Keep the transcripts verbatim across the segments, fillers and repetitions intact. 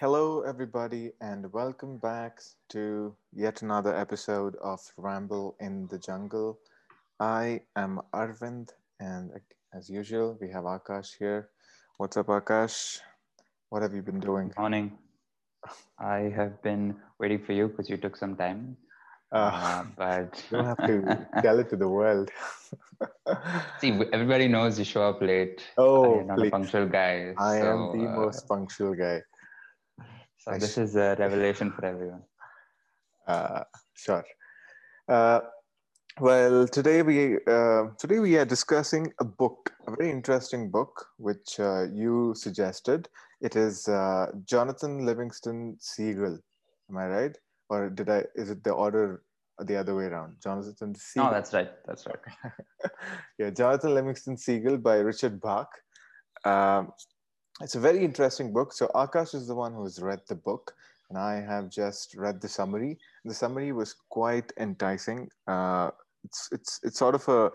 Hello, everybody, and welcome back to yet another episode of Ramble in the Jungle. I am Arvind, and as usual, we have Akash here. What's up, Akash? What have you been doing? Good morning. I have been waiting for you because you took some time. Uh, uh, but you don't have to tell it to the world. See, everybody knows you show up late. Oh, you're not please. a punctual guy. I so, am the uh, most punctual guy. So I this sh- is a revelation for everyone. Uh, sure. Uh, well, today we uh, today we are discussing a book, a very interesting book, which uh, you suggested. It is uh, Jonathan Livingston Seagull. Am I right? Or did I? Is it the order the other way around? Jonathan Seagull. No, that's right. That's right. Yeah, Jonathan Livingston Seagull by Richard Bach. Um, it's a very interesting book. So Akash is the one who's read the book, and I have just read the summary. The summary was quite enticing. Uh, it's it's it's sort of a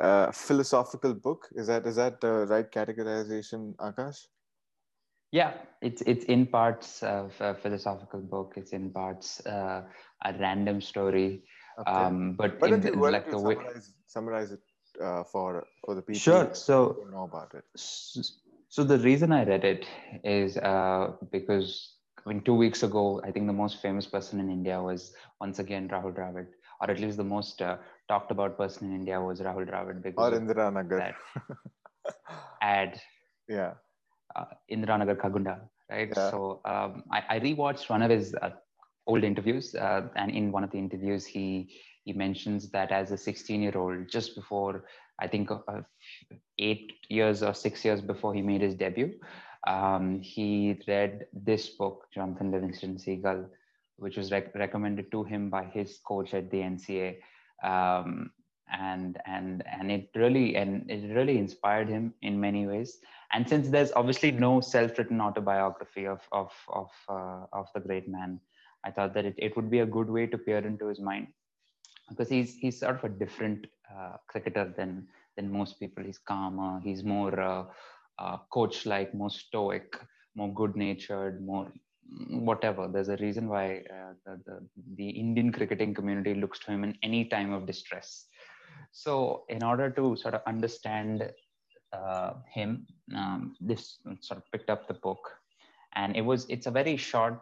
uh, philosophical book. Is that is that the right categorization, Akash? Yeah, it's it's in parts of a philosophical book. It's in parts uh, a random story, okay. um, but in, did, like the way summarize, summarize it uh, for for the people sure. who so, don't know about it. So the reason I read it is uh, because I mean, two weeks ago, I think the most famous person in India was once again Rahul Dravid, or at least the most uh, talked about person in India was Rahul Dravid because or Indira Nagar ad. Yeah. Uh, Indira Nagar Khagunda, right? Yeah. So um, I, I rewatched one of his uh, old interviews, uh, and in one of the interviews, he he mentions that as a sixteen-year-old, just before I think uh, eight years or six years before he made his debut, um, he read this book, Jonathan Livingston Seagull, which was rec- recommended to him by his coach at the N C A, um, and and and it really and it really inspired him in many ways. And since there's obviously no self-written autobiography of of of uh, of the great man, I thought that it, it would be a good way to peer into his mind, because he's he's sort of a different uh, cricketer than than most people. He's calmer, he's more uh, uh, coach-like, more stoic, more good-natured, more whatever. There's a reason why uh, the, the the Indian cricketing community looks to him in any time of distress. So, in order to sort of understand Uh, him, um, this sort of picked up the book, and it was it's a very short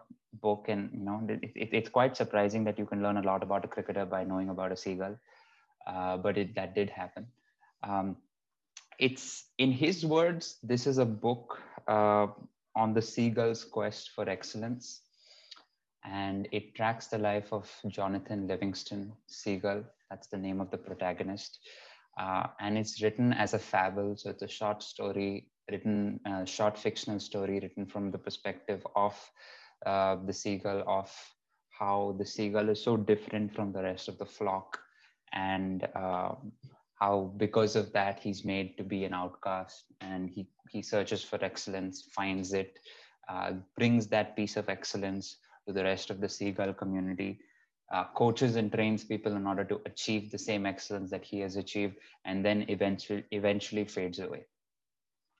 book, and you know it, it, it's quite surprising that you can learn a lot about a cricketer by knowing about a seagull, uh, but it, that did happen. Um, it's in his words, this is a book uh, on the seagull's quest for excellence, and it tracks the life of Jonathan Livingston Seagull. That's the name of the protagonist. Uh, and it's written as a fable, so it's a short story written, uh, short fictional story written from the perspective of uh, the seagull, of how the seagull is so different from the rest of the flock, and uh, how because of that he's made to be an outcast, and he, he searches for excellence, finds it, uh, brings that piece of excellence to the rest of the seagull community. Uh, coaches and trains people in order to achieve the same excellence that he has achieved, and then eventually eventually fades away.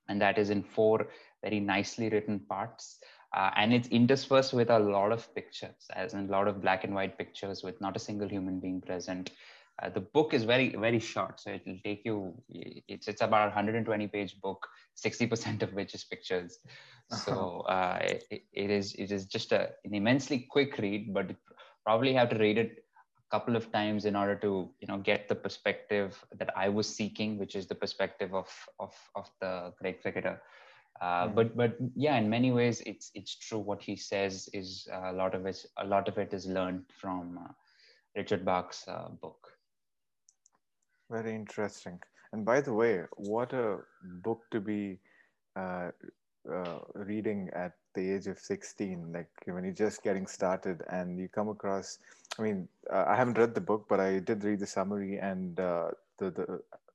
And that is in four very nicely written parts. Uh, and it's interspersed with a lot of pictures, as in a lot of black and white pictures with not a single human being present. Uh, the book is very, very short. So it will take you, it's, it's about a one hundred twenty page book, sixty percent of which is pictures. So uh, it, it is it is just a, an immensely quick read, but it, probably have to read it a couple of times in order to, you know, get the perspective that I was seeking, which is the perspective of of of the great cricketer. Uh, mm. But but yeah, in many ways, it's it's true. What he says is uh, a lot of it. A lot of it is learned from uh, Richard Bach's uh, book. Very interesting. And by the way, what a book to be uh, uh, reading at the age of sixteen, like when you're just getting started and you come across, I mean, uh, I haven't read the book, but I did read the summary, and uh, the, the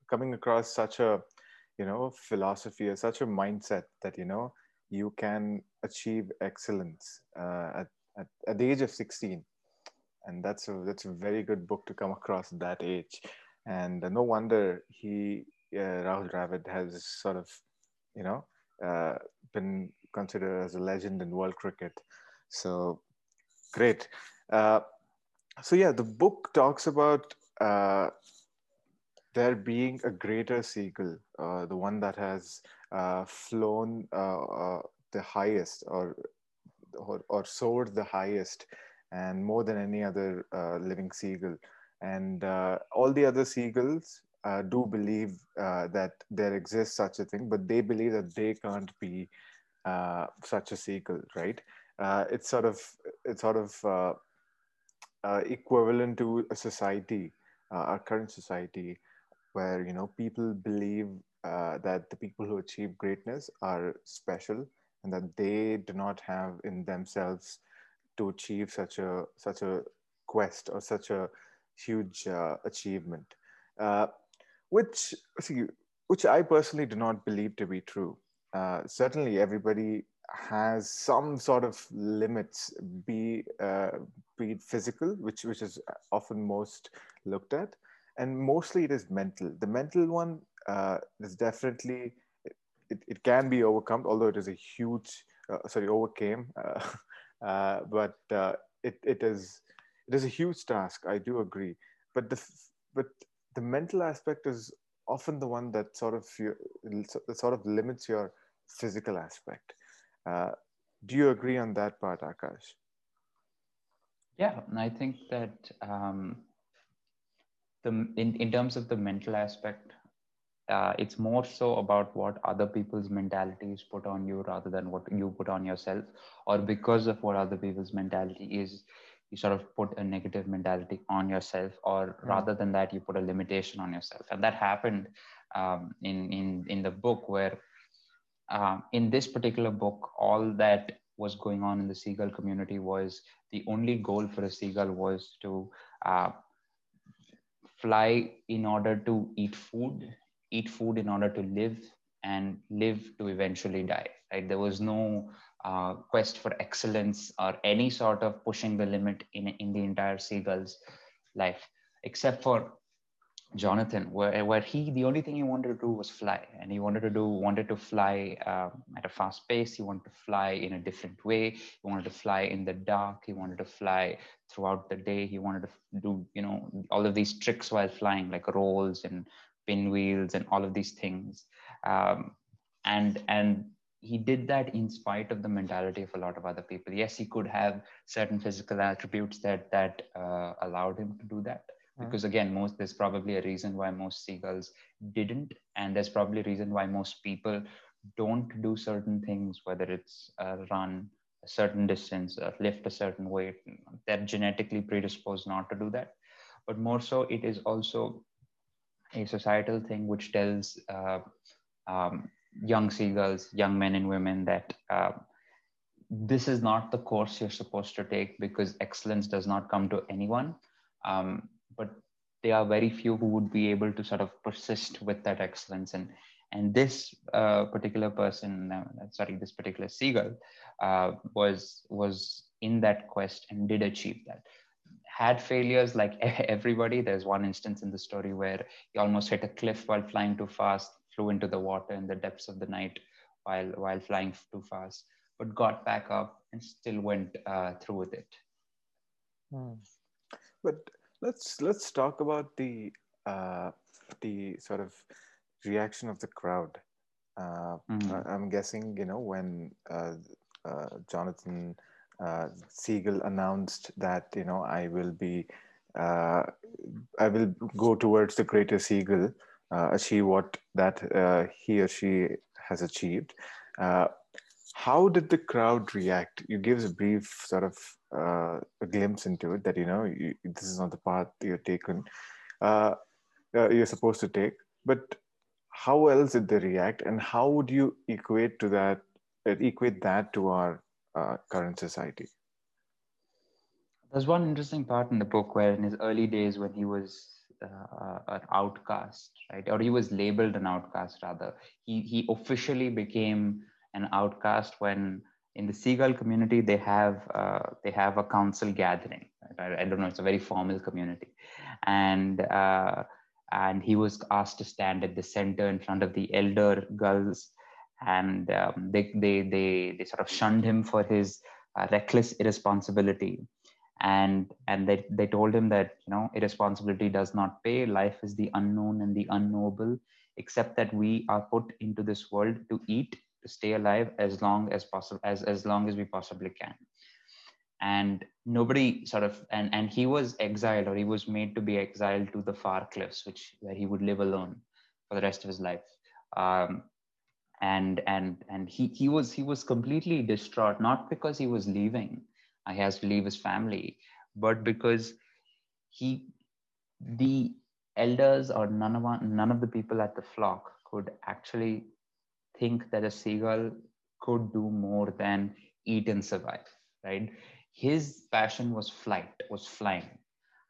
coming across such a, you know, philosophy or such a mindset that, you know, you can achieve excellence uh, at, at, at the age of sixteen. and that's a that's a very good book to come across at that age. And no wonder he uh, Rahul Dravid has sort of, you know, uh, been considered as a legend in world cricket. So great. Uh, so yeah, the book talks about uh, there being a greater seagull, uh, the one that has uh, flown uh, uh, the highest or, or or soared the highest, and more than any other uh, living seagull. And uh, all the other seagulls uh, do believe uh, that there exists such a thing, but they believe that they can't be uh, such a seagull, right? Uh, it's sort of it's sort of uh, uh, equivalent to a society, uh, our current society, where, you know, people believe uh, that the people who achieve greatness are special and that they do not have in themselves to achieve such a such a quest or such a huge uh, achievement, uh, which see, which I personally do not believe to be true. Uh, certainly, everybody has some sort of limits, be uh, be it physical, which which is often most looked at, and mostly it is mental. The mental one uh, is definitely it, it can be overcome, although it is a huge uh, sorry overcame, uh, uh, but uh, it it is. It is a huge task, I do agree, but the but the mental aspect is often the one that sort of you, that sort of limits your physical aspect. Uh, do you agree on that part, Akash? Yeah, I think that um, the in in terms of the mental aspect, uh, it's more so about what other people's mentalities put on you rather than what you put on yourself, or because of what other people's mentality is, you sort of put a negative mentality on yourself, or rather than that, you put a limitation on yourself. And that happened um, in, in, in the book, where uh, in this particular book, all that was going on in the seagull community was the only goal for a seagull was to uh, fly in order to eat food, eat food in order to live, and live to eventually die, right? There was no uh, quest for excellence or any sort of pushing the limit in, in the entire seagull's life, except for Jonathan, where, where he, the only thing he wanted to do was fly. And he wanted to do, wanted to fly um, at a fast pace. He wanted to fly in a different way. He wanted to fly in the dark. He wanted to fly throughout the day. He wanted to do, you know, all of these tricks while flying, like rolls and pinwheels and all of these things. Um, and and he did that in spite of the mentality of a lot of other people. Yes, he could have certain physical attributes that that uh, allowed him to do that. Because again, most there's probably a reason why most seagulls didn't, and there's probably a reason why most people don't do certain things, whether it's uh, run a certain distance or lift a certain weight. They're genetically predisposed not to do that. But more so, it is also a societal thing which tells Uh, Um, young seagulls, young men and women, that uh, this is not the course you're supposed to take, because excellence does not come to anyone. Um, but there are very few who would be able to sort of persist with that excellence. And and this uh, particular person, uh, sorry, this particular seagull uh, was was in that quest and did achieve that. Had failures like everybody. There's one instance in the story where he almost hit a cliff while flying too fast, flew into the water in the depths of the night while while flying too fast, but got back up and still went uh, through with it. Hmm. But let's let's talk about the uh, the sort of reaction of the crowd. Uh, mm-hmm. I'm guessing, you know, when uh, uh, Jonathan uh, Seagull announced that, you know, I will be uh, I will go towards the greater seagull, Uh, achieve what that uh, he or she has achieved. Uh, how did the crowd react? You give us a brief sort of uh, a glimpse into it, that, you know, you, this is not the path you're taken, uh, uh, you're supposed to take. But how else did they react, and how would you equate to that? Uh, equate that to our uh, current society? There's one interesting part in the book where, in his early days, when he was Uh, an outcast, right? Or he was labeled an outcast, rather. He he officially became an outcast when, in the seagull community, they have uh, they have a council gathering, I, I don't know, it's a very formal community. And uh, and he was asked to stand at the center in front of the elder girls, and um, they, they they they sort of shunned him for his uh, reckless irresponsibility, and and they they told him that, you know, irresponsibility does not pay. Life is the unknown and the unknowable, except that we are put into this world to eat, to stay alive as long as possible, as as long as we possibly can. And nobody sort of, and, and he was exiled, or he was made to be exiled to the far cliffs, which where he would live alone for the rest of his life. Um, and and and he he was he was completely distraught, not because he was leaving, uh, he has to leave his family, but because he the elders or none of none of the people at the flock could actually think that a seagull could do more than eat and survive, right? His passion was flight, was flying.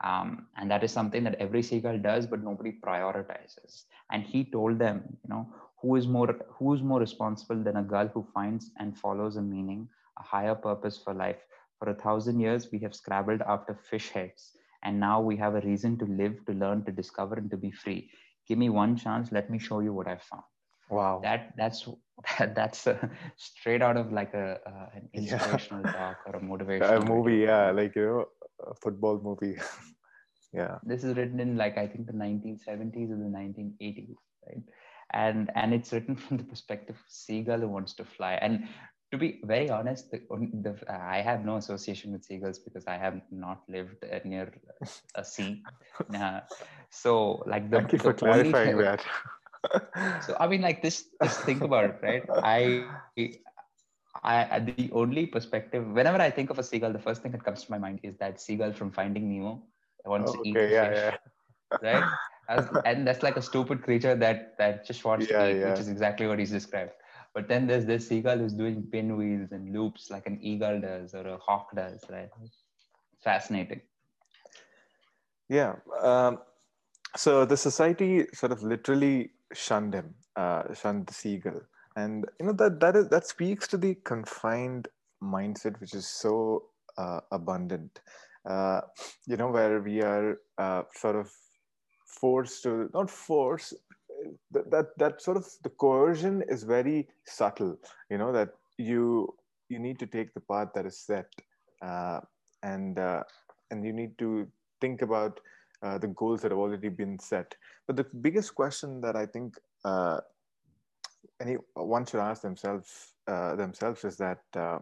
Um, and that is something that every seagull does, but nobody prioritizes. And he told them, you know, who is more, who is more responsible than a gull who finds and follows a meaning, a higher purpose for life? For a thousand years, we have scrabbled after fish heads. And now we have a reason to live, to learn, to discover, and to be free. Give me one chance. Let me show you what I found. Wow. That that's that, that's a, straight out of like a uh, an inspirational yeah. talk or a motivational a movie, talk. yeah, like you know, a football movie. yeah. This is written in like I think the nineteen seventies or the nineteen eighties, right? And and it's written from the perspective of a seagull who wants to fly. And to be very honest, the, the, I have no association with seagulls because I have not lived near a sea. Nah. So like the, thank you for the clarifying only, that. So I mean, like this, just think about it, right? I, I, the only perspective, whenever I think of a seagull, the first thing that comes to my mind is that seagull from Finding Nemo that wants oh, okay, to eat yeah, fish, yeah. right? As, and that's like a stupid creature that that just wants yeah, to eat, yeah. which is exactly what he's described. But then there's this seagull who's doing pinwheels and loops like an eagle does or a hawk does, right? Fascinating. Yeah. Um, so the society sort of literally shunned him, uh, shunned the seagull, and you know that that is that speaks to the confined mindset, which is so uh, abundant. Uh, you know, where we are uh, sort of forced to not force that, that that sort of the coercion is very subtle. You know that you you need to take the path that is set, uh, and uh, and you need to think about. Uh, the goals that have already been set. But the biggest question that I think uh, any one should ask themselves uh, themselves is that uh,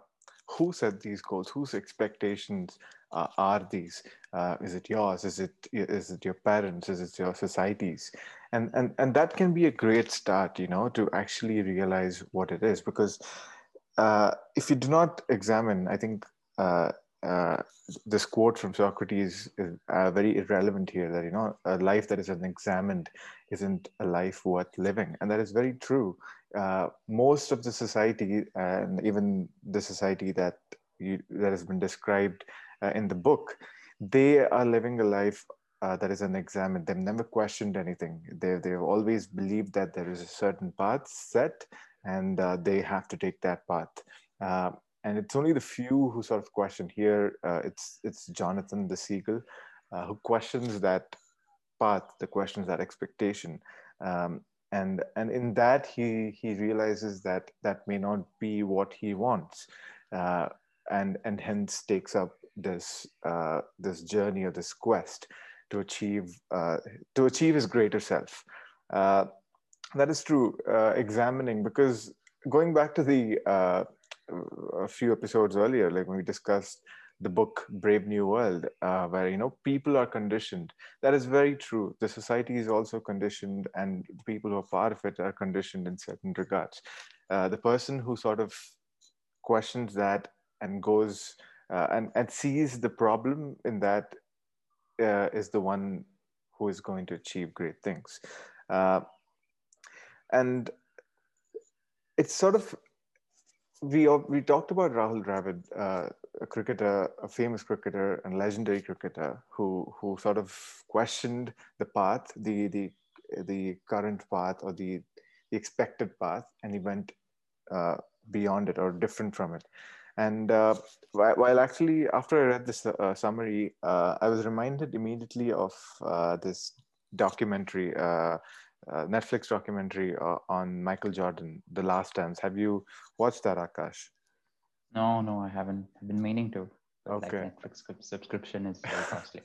who set these goals? Whose expectations uh, are these? Uh, is it yours? Is it is it your parents? Is it your societies? And and and that can be a great start, you know, to actually realize what it is. Because uh, if you do not examine, I think. Uh, Uh, this quote from Socrates is uh, very irrelevant here, that, you know, a life that is unexamined isn't a life worth living. And that is very true. Uh, most of the society, uh, and even the society that, you, that has been described uh, in the book, they are living a life uh, that is unexamined. They've never questioned anything. They, they've always believed that there is a certain path set and uh, they have to take that path. Uh, And it's only the few who sort of question here. Uh, it's it's Jonathan the Seagull uh, who questions that path, the questions that expectation, um, and and in that he he realizes that that may not be what he wants, uh, and and hence takes up this uh, this journey or this quest to achieve uh, to achieve his greater self. Uh, that is true. Uh, examining, because going back to the uh, a few episodes earlier, like when we discussed the book Brave New World, uh, where, you know, people are conditioned. That is very true. The society is also conditioned, and the people who are part of it are conditioned in certain regards. Uh, the person who sort of questions that and goes uh, and, and sees the problem in that uh, is the one who is going to achieve great things. Uh, and it's sort of, We we talked about Rahul Dravid, uh, a cricketer, a famous cricketer and legendary cricketer, who who sort of questioned the path, the the the current path or the, the expected path, and he went uh, beyond it or different from it. And uh, while actually, after I read this uh, summary, uh, I was reminded immediately of uh, this documentary, uh, uh, Netflix documentary uh, on Michael Jordan, The Last Dance. Have you watched that, Akash? No, no, I haven't. I've been meaning to. Okay. Like Netflix subscription is very costly.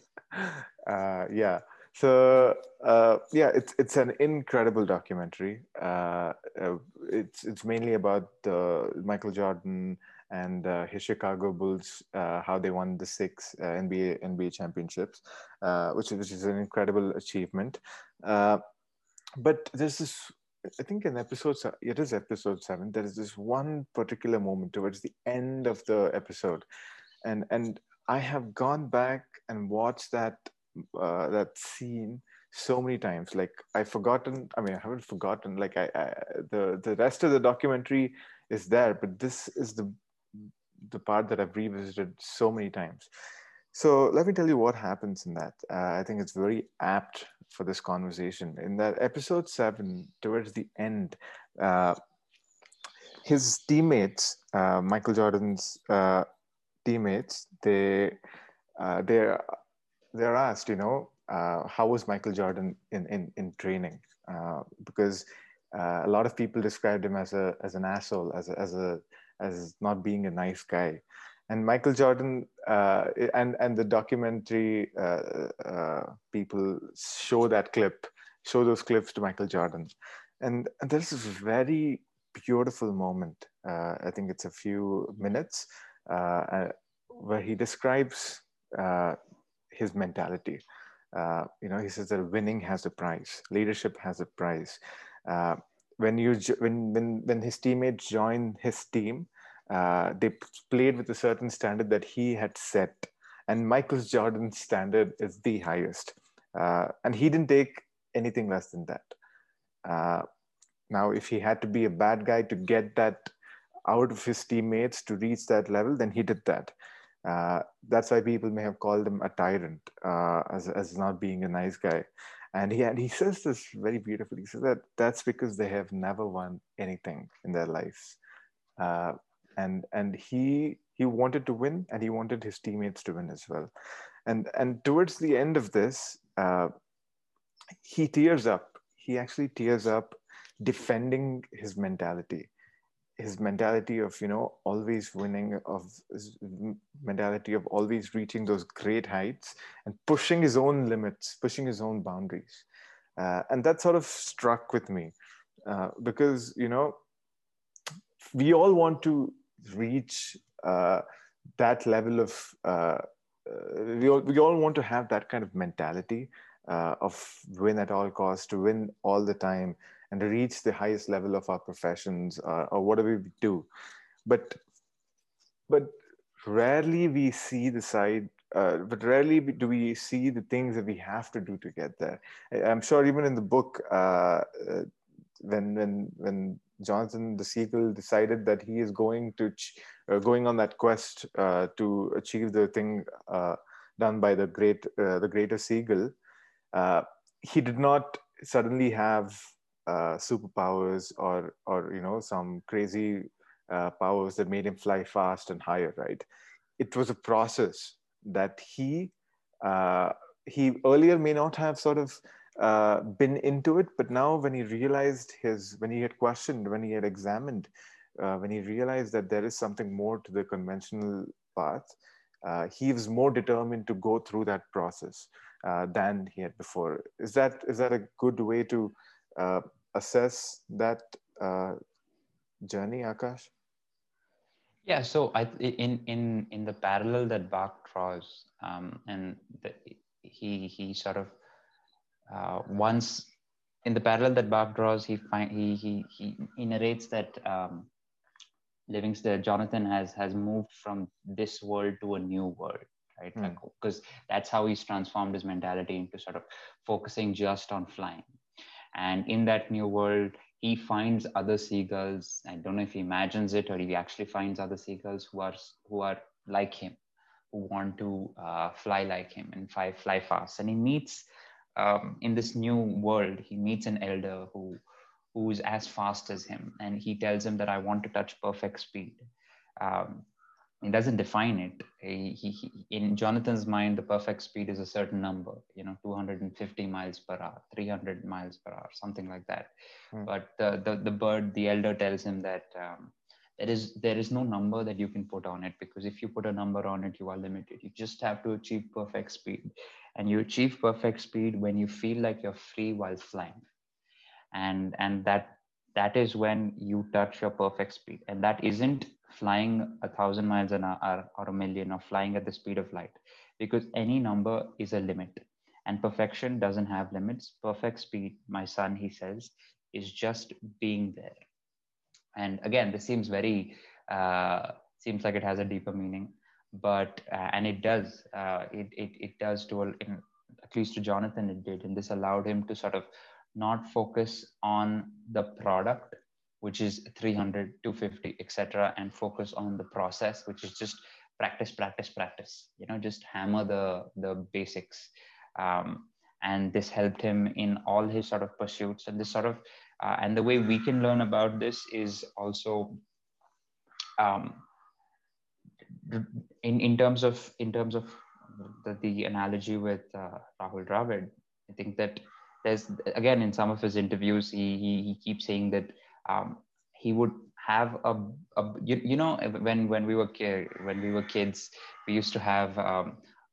uh, yeah. So uh, yeah, it's it's an incredible documentary. Uh, it's it's mainly about uh, Michael Jordan and uh, his Chicago Bulls, uh, how they won the six uh, N B A championships, uh, which which is an incredible achievement. Uh, but there's this, I think in episode it is episode seven. There is this one particular moment towards the end of the episode, and and I have gone back and watched that. Uh, that scene so many times. Like I've forgotten, I mean I haven't forgotten, like I, I the the rest of the documentary is there, but this is the the part that I've revisited so many times. So let me tell you what happens in that. uh, I think it's very apt for this conversation. In that episode seven, towards the end, uh, his teammates, uh, Michael Jordan's uh, teammates, they uh, they're They're asked, you know, uh, how was Michael Jordan in in, in training? Uh, because uh, a lot of people described him as a as an asshole, as a, as a as not being a nice guy. And Michael Jordan uh, and and the documentary uh, uh, people show that clip, show those clips to Michael Jordan, and, and there's this very beautiful moment. Uh, I think it's a few minutes uh, where he describes. Uh, his mentality. Uh, you know, he says that winning has a price, leadership has a price. Uh, when you when when when his teammates joined his team, uh, they played with a certain standard that he had set, and Michael Jordan's standard is the highest, uh, and he didn't take anything less than that. Uh, now, if he had to be a bad guy to get that out of his teammates to reach that level, then he did that. Uh, that's why people may have called him a tyrant, uh, as, as not being a nice guy. And he, and he says this very beautifully. He says that that's because they have never won anything in their lives. Uh, and and he he wanted to win, and he wanted his teammates to win as well. And, and towards the end of this, uh, he tears up. He actually tears up defending his mentality. His mentality of, you know, always winning, of his mentality of always reaching those great heights and pushing his own limits, pushing his own boundaries. Uh, and that sort of struck with me uh, because, you know, we all want to reach uh, that level of, uh, we, all, we all want to have that kind of mentality uh, of win at all costs, to win all the time, and to reach the highest level of our professions uh, or whatever we do. But but rarely we see the side, uh, but rarely do we see the things that we have to do to get there. I'm sure even in the book, uh, when, when, when Jonathan the Seagull decided that he is going to ch uh, going on that quest uh, to achieve the thing uh, done by the great uh, the greater Seagull, uh, he did not suddenly have Uh, superpowers or or you know some crazy uh, powers that made him fly fast and higher, right? It was a process that he uh, he earlier may not have sort of uh, been into it, but now when he realized his when he had questioned, when he had examined, uh, when he realized that there is something more to the conventional path, uh, he was more determined to go through that process uh, than he had before. Is that is that a good way to uh, assess that uh, journey, Akash? Yeah, so I, in in in the parallel that Bach draws, um, and the, he he sort of uh, once in the parallel that Bach draws, he find he he he, he narrates that um, Livingston Jonathan has has moved from this world to a new world, right? Mm. Like, because that's how he's transformed his mentality into sort of focusing just on flying. And in that new world, he finds other seagulls. I don't know if he imagines it or he actually finds other seagulls who are who are like him, who want to uh, fly like him and fly, fly fast. And he meets, um, in this new world, he meets an elder who who's as fast as him. And he tells him that I want to touch perfect speed. Um, He doesn't define it. He, he, he, in Jonathan's mind, the perfect speed is a certain number, you know, two hundred fifty miles per hour, three hundred miles per hour, something like that. Mm. But the, the, the bird, the elder tells him that um, there is there is no number that you can put on it, because if you put a number on it, you are limited. You just have to achieve perfect speed. And you achieve perfect speed when you feel like you're free while flying. And, and that that is when you touch your perfect speed. And that isn't flying a thousand miles an hour or a million, or flying at the speed of light, because any number is a limit, and perfection doesn't have limits. Perfect speed, my son, he says, is just being there. And again, this seems very, uh, seems like it has a deeper meaning, but, uh, and it does, uh, it, it, it does to, in, at least to Jonathan, it did. And this allowed him to sort of not focus on the product, which is three hundred, two fifty, et cetera, and focus on the process, which is just practice, practice, practice, you know, just hammer the, the basics. Um, and this helped him in all his sort of pursuits. And this sort of, uh, and the way we can learn about this is also um, in, in terms of, in terms of the, the analogy with uh, Rahul Dravid. I think that there's, again, in some of his interviews, he, he, he keeps saying that Um, he would have a, a you, you know, when, when we were ki- when we were kids, we used to have um,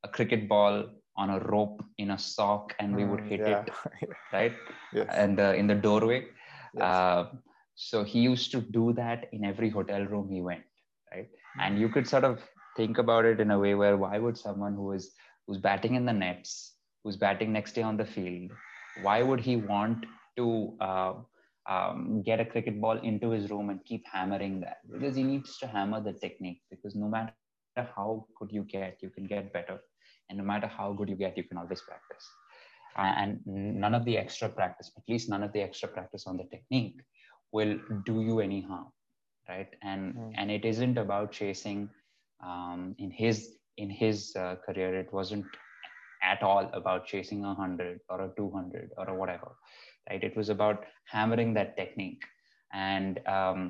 a cricket ball on a rope in a sock, and we would hit yeah. it, right? Yes. And uh, in the doorway. Yes. Uh, so he used to do that in every hotel room he went, right? And you could sort of think about it in a way where, why would someone who is who's batting in the nets, who's batting next day on the field, why would he want to uh, Um, get a cricket ball into his room and keep hammering that? Because he needs to hammer the technique, because no matter how good you get, you can get better. And no matter how good you get, you can always practice. Uh, and none of the extra practice, at least none of the extra practice on the technique, will do you any harm, right? And mm. and it isn't about chasing, um, in his, in his uh, career, it wasn't at all about chasing a hundred or a two hundred or a whatever. Right? It was about hammering that technique, and um,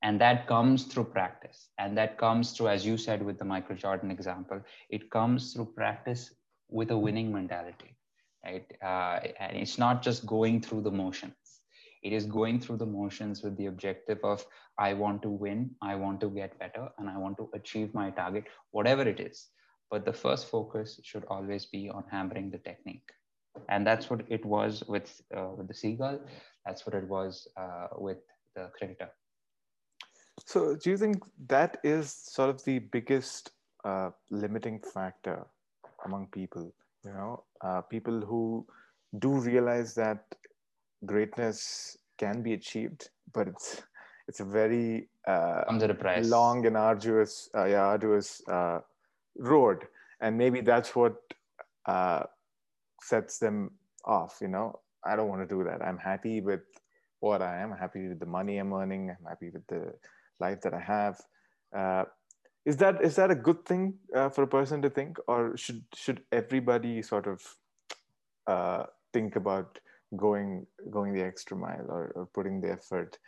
and that comes through practice, and that comes through, as you said with the Michael Jordan example, it comes through practice with a winning mentality, right? Uh, and it's not just going through the motions. It is going through the motions with the objective of, I want to win, I want to get better, and I want to achieve my target, whatever it is. But the first focus should always be on hammering the technique. And that's what it was with, uh, with the seagull. That's what it was uh, with the cricketer. So do you think that is sort of the biggest uh, limiting factor among people? You know, uh, people who do realize that greatness can be achieved, but it's it's a very uh, comes at a price. Long and arduous, uh, yeah, arduous uh, road. And maybe that's what uh, sets them off. You know, I don't want to do that. I'm happy with what I am. I'm happy with the money I'm earning. I'm happy with the life that I have. Uh, is that is that a good thing uh, for a person to think, or should should everybody sort of uh, think about going going the extra mile, or, or putting the effort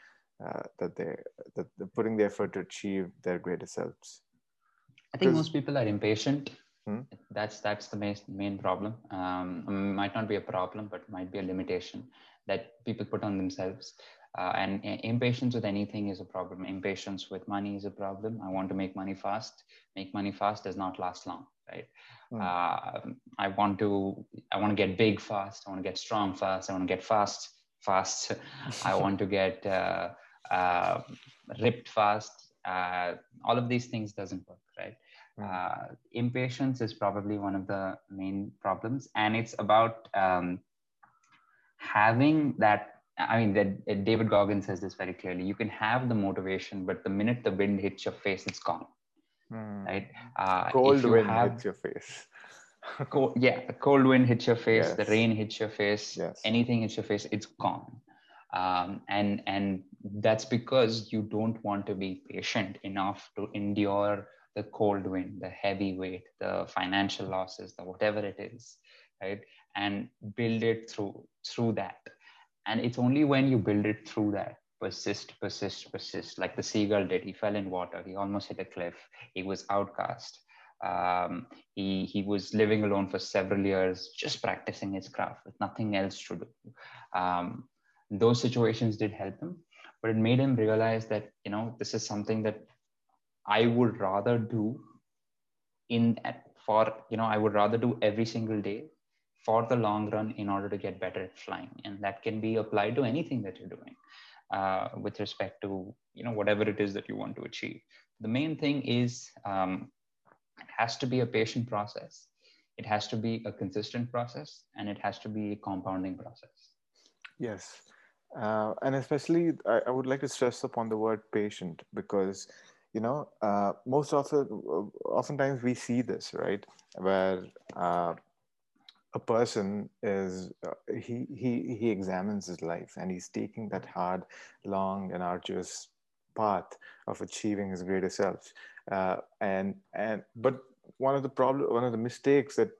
uh, that they that putting the effort to achieve their greatest selves? I think most people are impatient. Hmm. That's that's the main, main problem. Um, might not be a problem, but might be a limitation that people put on themselves. Uh, and uh, impatience with anything is a problem. Impatience with money is a problem. I want to make money fast. Make money fast does not last long, right? Hmm. Uh, I want to I want to get big fast. I want to get strong fast. I want to get fast fast. I want to get uh, uh, ripped fast. Uh, all of these things doesn't work, right? Uh, impatience is probably one of the main problems, and it's about um, having that. I mean, that David Goggins says this very clearly. You can have the motivation, but the minute the wind hits your face, it's gone. Mm. Right? Uh, cold wind have, hits your face. cold, yeah, the cold wind hits your face. Yes. The rain hits your face. Yes. Anything hits your face, it's gone. Um, and and that's because you don't want to be patient enough to endure the cold wind, the heavy weight, the financial losses, the whatever it is, right? And build it through through that. And it's only when you build it through that, persist, persist, persist, like the seagull did. He fell in water. He almost hit a cliff. He was outcast. Um, he, he was living alone for several years, just practicing his craft with nothing else to do. Um, those situations did help him, but it made him realize that, you know, this is something that I would rather do in for, you know, I would rather do every single day for the long run in order to get better at flying. And that can be applied to anything that you're doing uh, with respect to, you know, whatever it is that you want to achieve. The main thing is, um, it has to be a patient process. It has to be a consistent process, and it has to be a compounding process. Yes. Uh, and especially, I, I would like to stress upon the word patient, because, you know, uh, most often, oftentimes we see this, right, where uh, a person is, uh, he, he, he examines his life and he's taking that hard, long and arduous path of achieving his greater self. Uh, and, and, but one of the problem, one of the mistakes that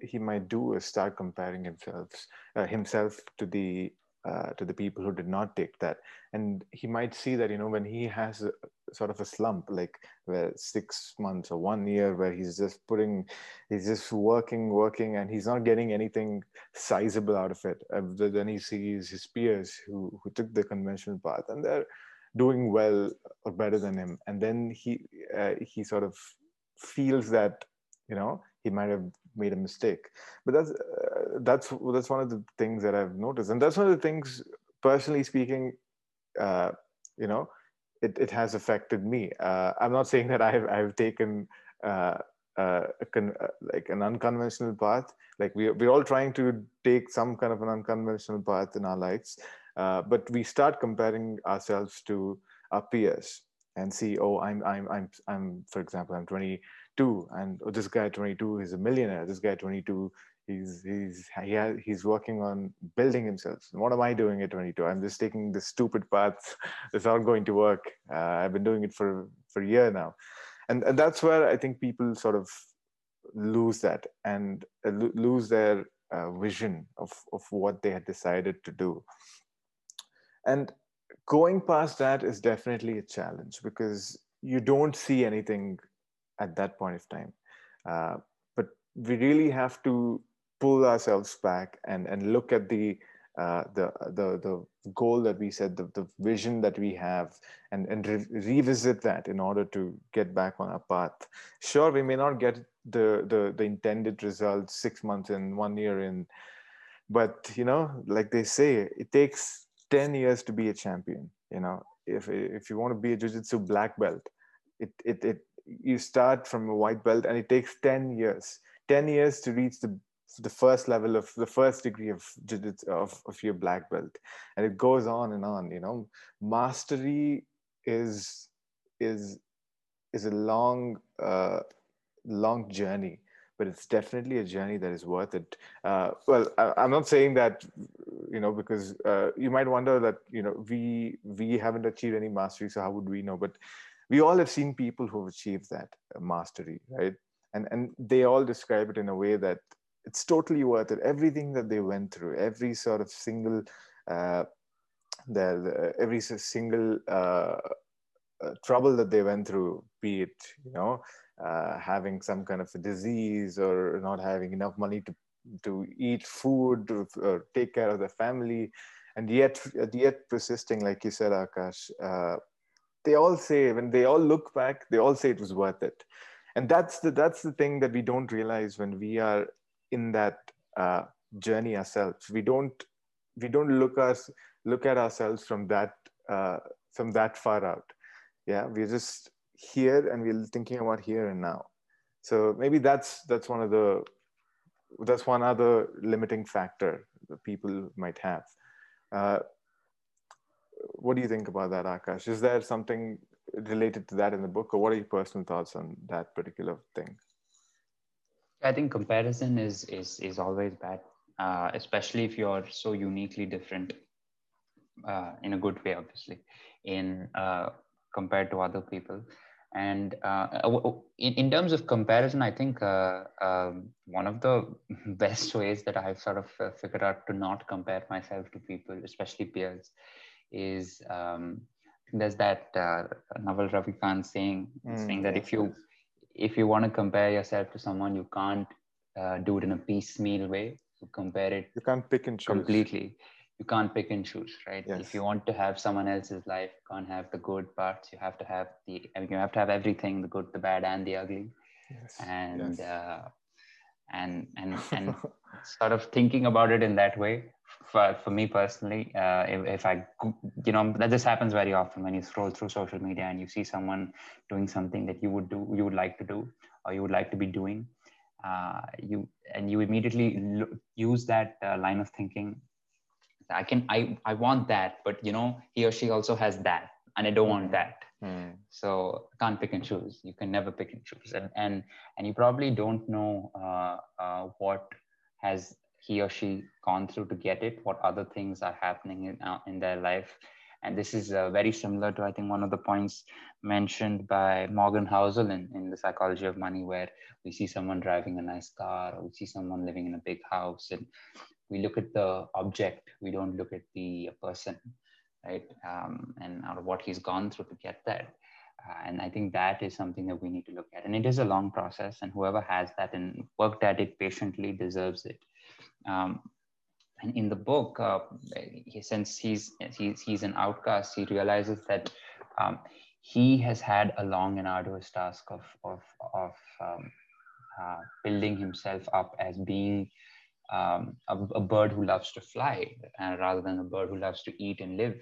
he might do is start comparing himself, uh, himself to the, uh, to the people who did not take that. And he might see that, you know, when he has a, sort of a slump, like where six months or one year where he's just putting, he's just working, working, and he's not getting anything sizable out of it. And then he sees his peers who, who took the conventional path, and they're doing well or better than him. And then he, uh, he sort of feels that, you know, he might have made a mistake. But that's, uh, that's, that's one of the things that I've noticed. And that's one of the things, personally speaking, uh, you know, it, it has affected me. Uh, I'm not saying that I've, I've taken uh, uh, a con uh, like an unconventional path. Like we, we're all trying to take some kind of an unconventional path in our lives, uh, but we start comparing ourselves to our peers and see, oh, I'm, I'm, I'm, I'm, for example, I'm twenty-two, and oh, this guy twenty-two is a millionaire. This guy twenty-two, he's, he's, he has, he's working on building himself. What am I doing at twenty-two? I'm just taking this stupid path. It's not going to work. Uh, I've been doing it for, for a year now. And, and that's where I think people sort of lose that and uh, lose their uh, vision of, of what they had decided to do. And going past that is definitely a challenge, because you don't see anything at that point of time. Uh, but we really have to pull ourselves back and, and look at the, uh, the, the, the goal that we set, the, the vision that we have, and, and re revisit that in order to get back on our path. Sure, we may not get the, the, the intended results six months in, one year in, but, you know, like they say, it takes ten years to be a champion. You know, if, if you want to be a jiu-jitsu black belt, it, it, it, you start from a white belt, and it takes ten years to reach the, the first level of the first degree of jiu-jitsu, of, of your black belt. And it goes on and on, you know. Mastery is, is, is a long, uh, long journey, but it's definitely a journey that is worth it. Uh, well, I, I'm not saying that, you know, because uh, you might wonder that, you know, we, we haven't achieved any mastery, so how would we know? But we all have seen people who've achieved that mastery, right? And, and they all describe it in a way that it's totally worth it. Everything that they went through, every sort of single, uh, the, the, every single uh, uh, trouble that they went through, be it, you know, Uh, having some kind of a disease, or not having enough money to to eat food, or, or take care of the family, and yet yet persisting, like you said, Akash. Uh, they all say, when they all look back, they all say it was worth it. And that's the that's the thing that we don't realize when we are in that uh, journey ourselves. We don't we don't look us look at ourselves from that uh, from that far out. Yeah, we're just here, and we're thinking about here and now. So maybe that's that's one of the that's one other limiting factor that people might have. Uh, what do you think about that, Akash? Is there something related to that in the book, or what are your personal thoughts on that particular thing? I think comparison is is is always bad, uh, especially if you're so uniquely different, uh, in a good way, obviously, in uh, compared to other people. And uh, in, in terms of comparison, I think uh, uh, one of the best ways that I've sort of uh, figured out to not compare myself to people, especially peers, is um, there's that uh, Naval Ravikant saying mm, saying that yes, if you yes. if you want to compare yourself to someone, you can't uh, do it in a piecemeal way. You compare it. You can't pick and choose completely. You can't pick and choose, right? Yes. If you want to have someone else's life, you can't have the good parts. You have to have the. I mean, you have to have everything: the good, the bad, and the ugly. Yes. And yes. Uh, and and and sort of thinking about it in that way. For, for me personally, uh, if, if I, you know, that just happens very often when you scroll through social media and you see someone doing something that you would do, you would like to do, or you would like to be doing, uh, you and you immediately lo- use that uh, line of thinking. I can, I, I want that, but you know, he or she also has that, and I don't want that. Mm. So I can't pick and choose. You can never pick and choose, and and and you probably don't know uh, uh, what has he or she gone through to get it, what other things are happening in, uh, in their life. And this is uh, very similar to, I think, one of the points mentioned by Morgan Housel in, in The Psychology of Money, where we see someone driving a nice car, or we see someone living in a big house, and we look at the object, we don't look at the person, right? Um, and out of what he's gone through to get that. Uh, and I think that is something that we need to look at. And it is a long process, and whoever has that and worked at it patiently deserves it. Um, and in the book, uh, he, since he's, he's he's an outcast, he realizes that um, he has had a long and arduous task of of of um, uh, building himself up as being um, a, a bird who loves to fly, and rather than a bird who loves to eat and live.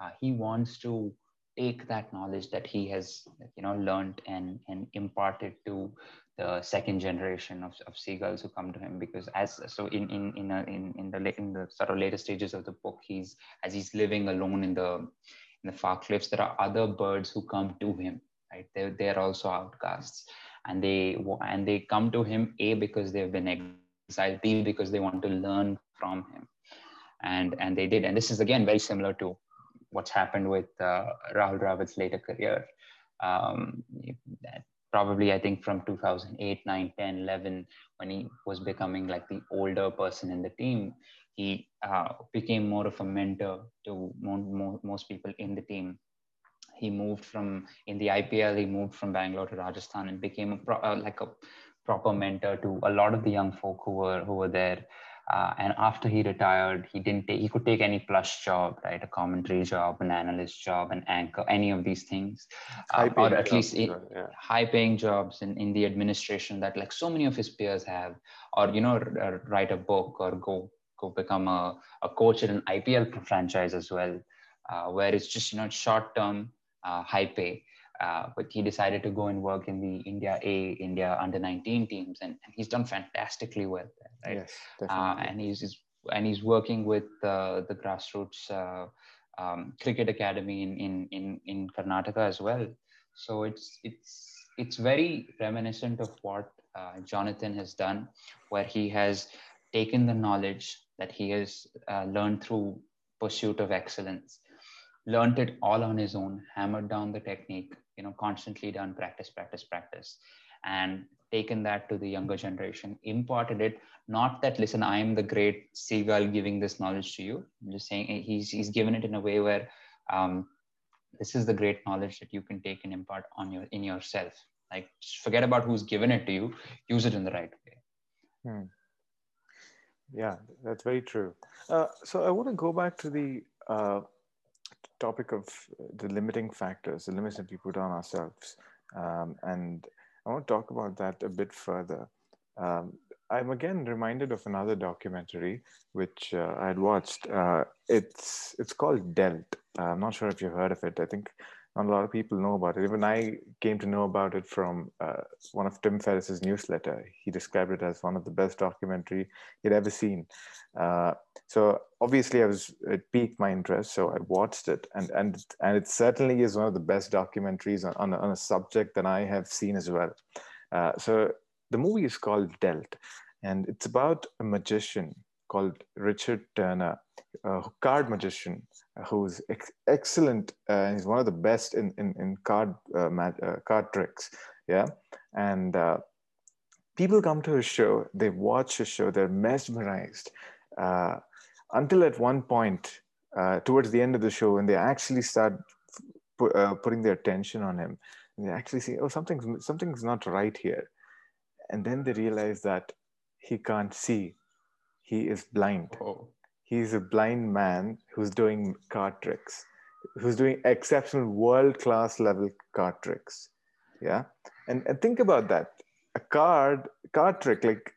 Uh, he wants to take that knowledge that he has, you know, learned and and imparted to the second generation of, of seagulls who come to him, because as so in in in a, in in the in the sort of later stages of the book, he's as he's living alone in the in the far cliffs, there are other birds who come to him, right? They they're also outcasts, and they and they come to him a because they've been exiled, b because they want to learn from him, and and they did, and this is again very similar to what's happened with uh, Rahul Dravid's later career. Um, that probably, I think, from two thousand eight, nine, ten, eleven, when he was becoming like the older person in the team, he uh, became more of a mentor to more, more, most people in the team. He moved from, in the I P L, he moved from Bangalore to Rajasthan and became a pro- uh, like a proper mentor to a lot of the young folk who were who were there. Uh, and after he retired, he didn't take, he could take any plush job, right? A commentary job, an analyst job, an anchor, any of these things, uh, or at least in, yeah. high paying jobs in, in the administration that like so many of his peers have, or, you know, r- write a book or go, go become a, a coach at an I P L franchise as well, uh, where it's just, you know, short term, uh, high pay. Uh, but he decided to go and work in the India A, India under nineteen teams, and, and he's done fantastically well there, right? Yes, definitely. Uh, and he's, he's and he's working with uh, the grassroots uh, um, cricket academy in, in in in Karnataka as well. So it's it's it's very reminiscent of what uh, Jonathan has done, where he has taken the knowledge that he has uh, learned through pursuit of excellence, learned it all on his own, hammered down the technique, you know, constantly done practice, practice, practice, and taken that to the younger generation, imparted it. Not that, listen, I am the great seagull giving this knowledge to you. I'm just saying he's he's given it in a way where um, this is the great knowledge that you can take and impart on your in yourself. Like, forget about who's given it to you. Use it in the right way. Hmm. Yeah, that's very true. Uh, so I want to go back to the uh, topic of the limiting factors, the limits that we put on ourselves. Um, and I want to talk about that a bit further. Um, I'm again reminded of another documentary, which uh, I had watched. Uh, it's it's called Delt. Uh, I'm not sure if you've heard of it. I think not a lot of people know about it. Even I came to know about it from uh, one of Tim Ferriss's newsletter. He described it as one of the best documentary he'd ever seen. Uh, so obviously I was, it piqued my interest, so I watched it. And and and it certainly is one of the best documentaries on, on, a, on a subject that I have seen as well. Uh, so the movie is called Delt, and it's about a magician called Richard Turner, a card magician who's ex- excellent. Uh, he's one of the best in in, in card uh, mag- uh, card tricks. Yeah, and uh, people come to his show. They watch his show. They're mesmerized. Uh, until at one point, uh, towards the end of the show, when they actually start pu- uh, putting their attention on him, and they actually see, oh, something's, something's not right here. And then they realize that he can't see. He is blind. Oh. He's a blind man who's doing card tricks, who's doing exceptional world-class level card tricks. Yeah. And, and think about that. A card, card trick, like,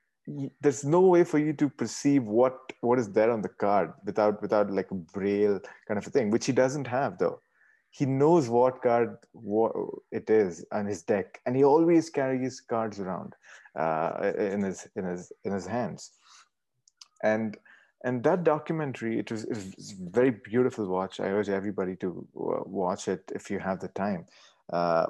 there's no way for you to perceive what what is there on the card without without like a braille kind of a thing, which he doesn't have though. He knows what card what it is on his deck, and he always carries cards around uh, in his in his in his hands. And and that documentary, it was, it was a very beautiful watch. I urge everybody to watch it if you have the time. Uh,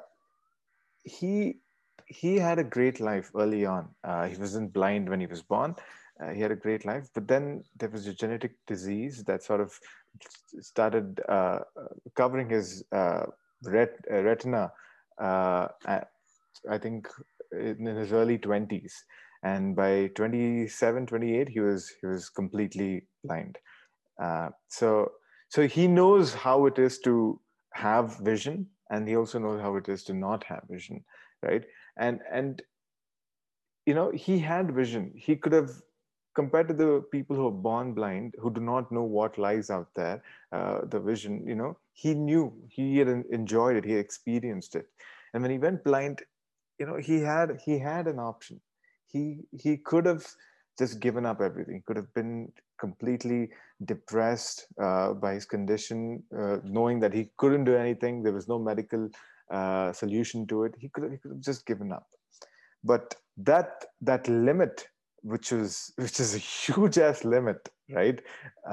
he. He had a great life early on. Uh, he wasn't blind when he was born. Uh, he had a great life, but then there was a genetic disease that sort of started uh, covering his uh, ret- retina, uh, at, I think, in his early twenties. And by twenty-seven, twenty-eight, he was he was completely blind. Uh, so so he knows how it is to have vision, and he also knows how it is to not have vision, right? And, and you know, he had vision. He could have, compared to the people who are born blind, who do not know what lies out there, uh, the vision, you know, he knew, he had enjoyed it, he experienced it. And when he went blind, you know, he had he had an option. He, he could have just given up everything. He could have been completely depressed uh, by his condition, uh, knowing that he couldn't do anything. There was no medical Uh, solution to it. He could, he could have just given up, but that that limit, which is which is a huge ass limit, right?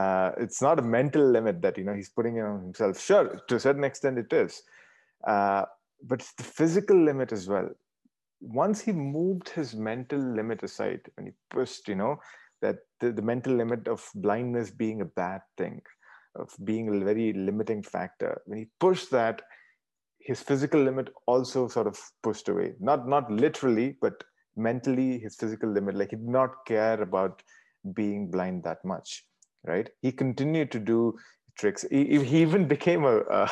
Uh, it's not a mental limit that, you know, he's putting it on himself. Sure, to a certain extent it is, uh, but it's the physical limit as well. Once he moved his mental limit aside, and he pushed, you know, that the, the mental limit of blindness being a bad thing, of being a very limiting factor, when he pushed that, his physical limit also sort of pushed away. Not not literally, but mentally, his physical limit. Like, he did not care about being blind that much, right? He continued to do tricks. He, he even became a, a,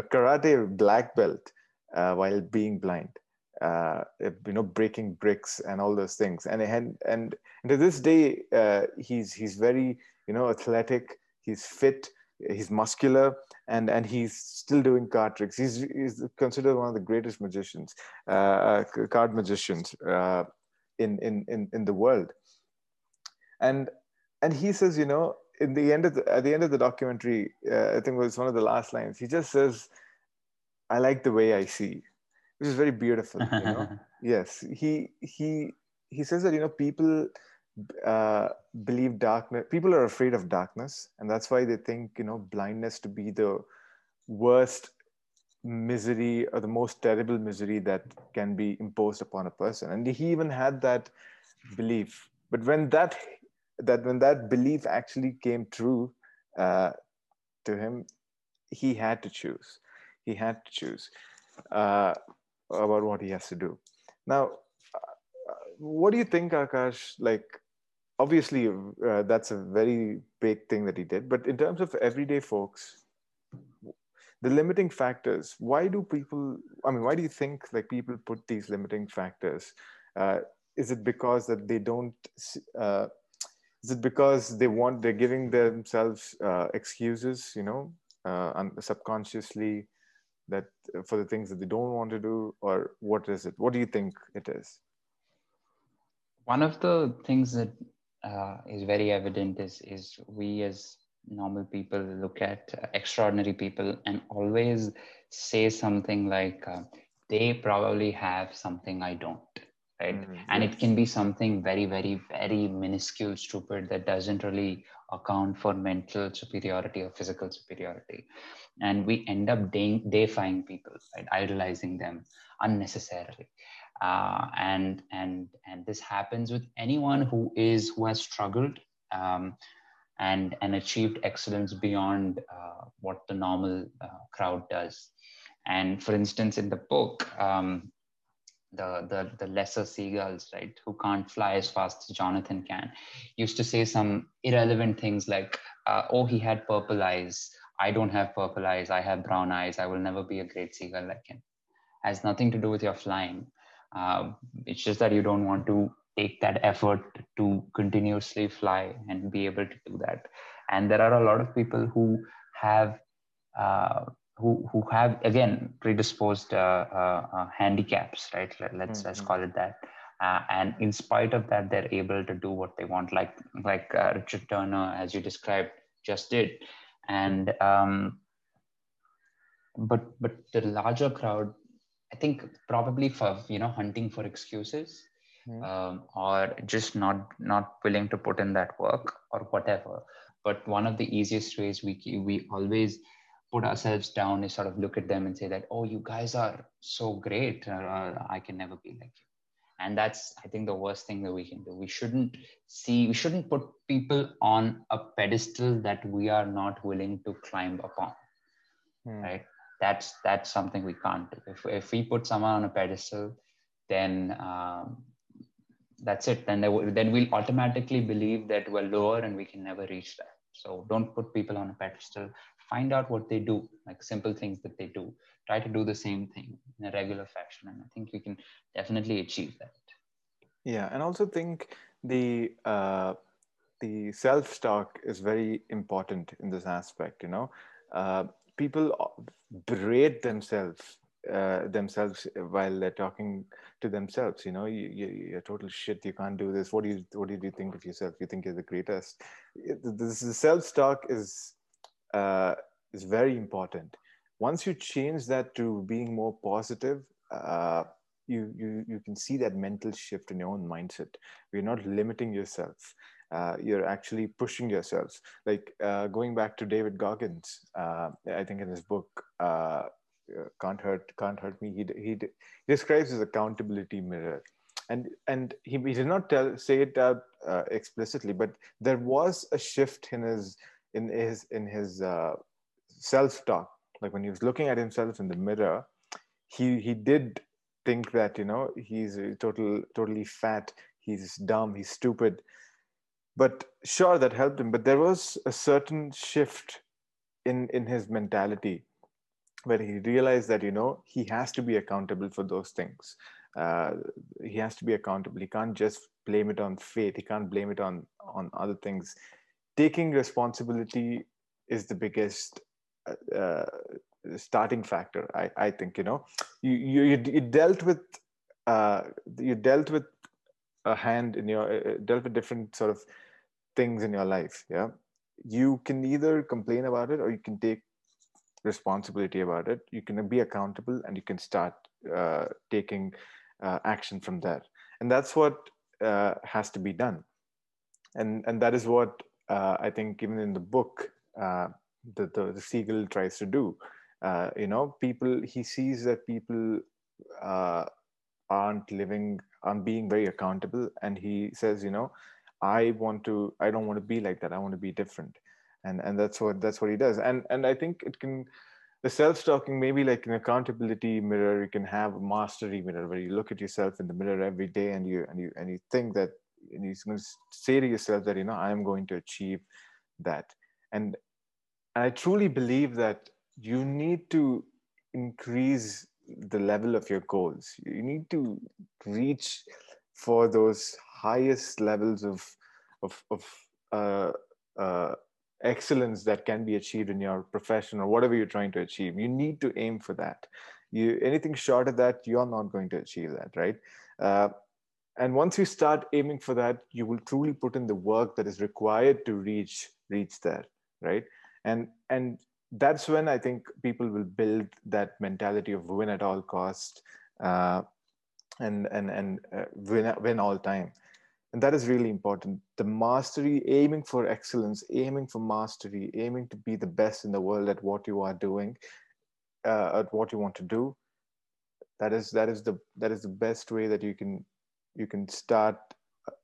a karate black belt uh, while being blind. Uh, you know, breaking bricks and all those things. And and, and to this day, uh, he's he's very, you know, athletic. He's fit. He's muscular. And and he's still doing card tricks. He's, he's considered one of the greatest magicians, uh, card magicians uh, in, in in in the world. And and he says, you know, in the end of the, at the end of the documentary, uh, I think it was one of the last lines. He just says, "I like the way I see," which is very beautiful. You know? Yes, he he he says that, you know, people Uh, believe darkness. People are afraid of darkness, and that's why they think, you know, blindness to be the worst misery or the most terrible misery that can be imposed upon a person. And he even had that belief. But when that that when that belief actually came true uh, to him, he had to choose. He had to choose uh, about what he has to do. Now, what do you think, Akash? Like, obviously, uh, that's a very big thing that he did. But in terms of everyday folks, the limiting factors, why do people, I mean, why do you think like people put these limiting factors? Uh, is it because that they don't, uh, is it because they want, they're giving themselves uh, excuses, you know, uh, subconsciously that for the things that they don't want to do? Or what is it? What do you think it is? One of the things that uh, is very evident is, is we as normal people look at uh, extraordinary people and always say something like, uh, they probably have something I don't, right? Mm-hmm. And it can be something very, very, very minuscule, stupid, that doesn't really account for mental superiority or physical superiority. And we end up de- deifying people, right? Idolizing them unnecessarily. Uh, and and and this happens with anyone who is who has struggled um, and and achieved excellence beyond uh, what the normal uh, crowd does. And for instance, in the book, um, the, the, the lesser seagulls, right, who can't fly as fast as Jonathan can, used to say some irrelevant things like, uh, oh, he had purple eyes. I don't have purple eyes. I have brown eyes. I will never be a great seagull like him. Has nothing to do with your flying. Uh, it's just that you don't want to take that effort to continuously fly and be able to do that. And there are a lot of people who have, uh, who who have again predisposed uh, uh, uh, handicaps, right? Let's mm-hmm. let's call it that. Uh, and in spite of that, they're able to do what they want, like like uh, Richard Turner, as you described, just did. And um, but but the larger crowd, I think, probably for you know hunting for excuses. Mm-hmm. Um, or just not not willing to put in that work or whatever. But one of the easiest ways we we always put ourselves down is sort of look at them and say that, oh, you guys are so great, or, or, I can never be like you. And that's, I think, the worst thing that we can do. We shouldn't see, we shouldn't put people on a pedestal that we are not willing to climb upon, mm. right? That's that's something we can't do. If, if we put someone on a pedestal, then... Um, that's it. Then, they, then we'll automatically believe that we're lower and we can never reach that. So don't put people on a pedestal. Find out what they do, like simple things that they do. Try to do the same thing in a regular fashion. And I think we can definitely achieve that. Yeah. And also think the, uh, the self-talk is very important in this aspect, you know. Uh, people berate themselves. Uh, themselves while they're talking to themselves, you know, you, you, you're total shit, you can't do this, what do you what do you think of yourself, you think you're the greatest. This self-talk is uh, is very important. Once you change that to being more positive, uh, you, you you can see that mental shift in your own mindset. You're not limiting yourself, uh, you're actually pushing yourselves, like uh, going back to David Goggins, uh, I think in his book uh, Can't Hurt, Can't Hurt Me, he, he describes his accountability mirror. And and he, he did not tell, say it out uh, explicitly, but there was a shift in his in his, in his uh, self-talk. Like when he was looking at himself in the mirror, he he did think that, you know, he's total, totally fat, he's dumb, he's stupid. But sure, that helped him. But there was a certain shift in, in his mentality, where he realized that, you know, he has to be accountable for those things. Uh, he has to be accountable. He can't just blame it on fate. He can't blame it on, on other things. Taking responsibility is the biggest uh, starting factor, I, I think, you know. You, you, you dealt with, uh, you dealt with a hand in your, uh, dealt with different sort of things in your life, yeah. You can either complain about it or you can take responsibility about it. You can be accountable and you can start uh, taking uh, action from there. And that's what uh, has to be done. And and that is what uh, I think even in the book, uh, the, the, the seagull tries to do. Uh, you know, people, he sees that people uh, aren't living, aren't being very accountable. And he says, you know, I want to, I don't want to be like that. I want to be different. And and that's what that's what he does. And and I think it can, the self-talking, maybe like an accountability mirror, you can have a mastery mirror where you look at yourself in the mirror every day and you and you and you think that, and you say to yourself that, you know, I am going to achieve that. And and I truly believe that you need to increase the level of your goals. You need to reach for those highest levels of of of uh uh excellence that can be achieved in your profession or whatever you're trying to achieve. You need to aim for that. You, anything short of that, you're not going to achieve that, right? Uh, and once you start aiming for that, you will truly put in the work that is required to reach reach there, right? And and that's when I think people will build that mentality of win at all cost, uh, and and and uh, win win all time. And that is really important. The mastery, aiming for excellence, aiming for mastery, aiming to be the best in the world at what you are doing, uh, at what you want to do. That is that is the that is the best way that you can you can start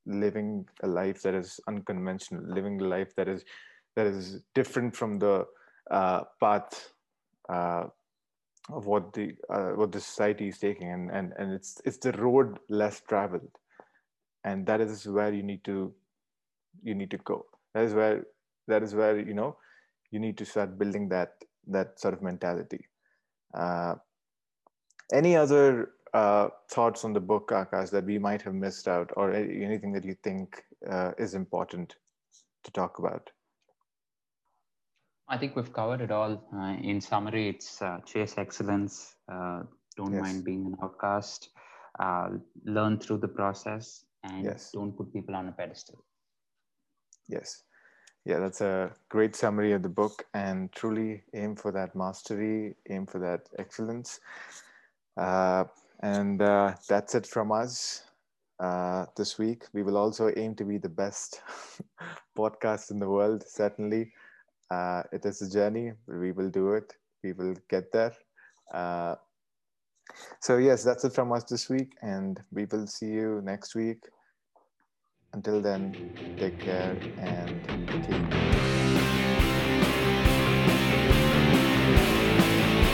living a life that is unconventional, living a life that is that is different from the uh, path uh, of what the uh, what the society is taking, and and and it's it's the road less traveled, and that is where you need to you need to go. That is where that is where you know you need to start building that that sort of mentality. Uh, any other uh, thoughts on the book, Akash, that we might have missed out, or anything that you think uh, is important to talk about? I think we've covered it all. Uh, in summary, it's uh, chase excellence, uh, don't yes. mind being an outcast, uh, learn through the process, and yes. don't put people on a pedestal. Yes. Yeah, that's a great summary of the book, and truly aim for that mastery, aim for that excellence. Uh, and uh, that's it from us uh, this week. We will also aim to be the best podcast in the world, certainly. Uh, it is a journey. We will do it. We will get there. Uh, so yes, that's it from us this week, and we will see you next week. Until then, take care and keep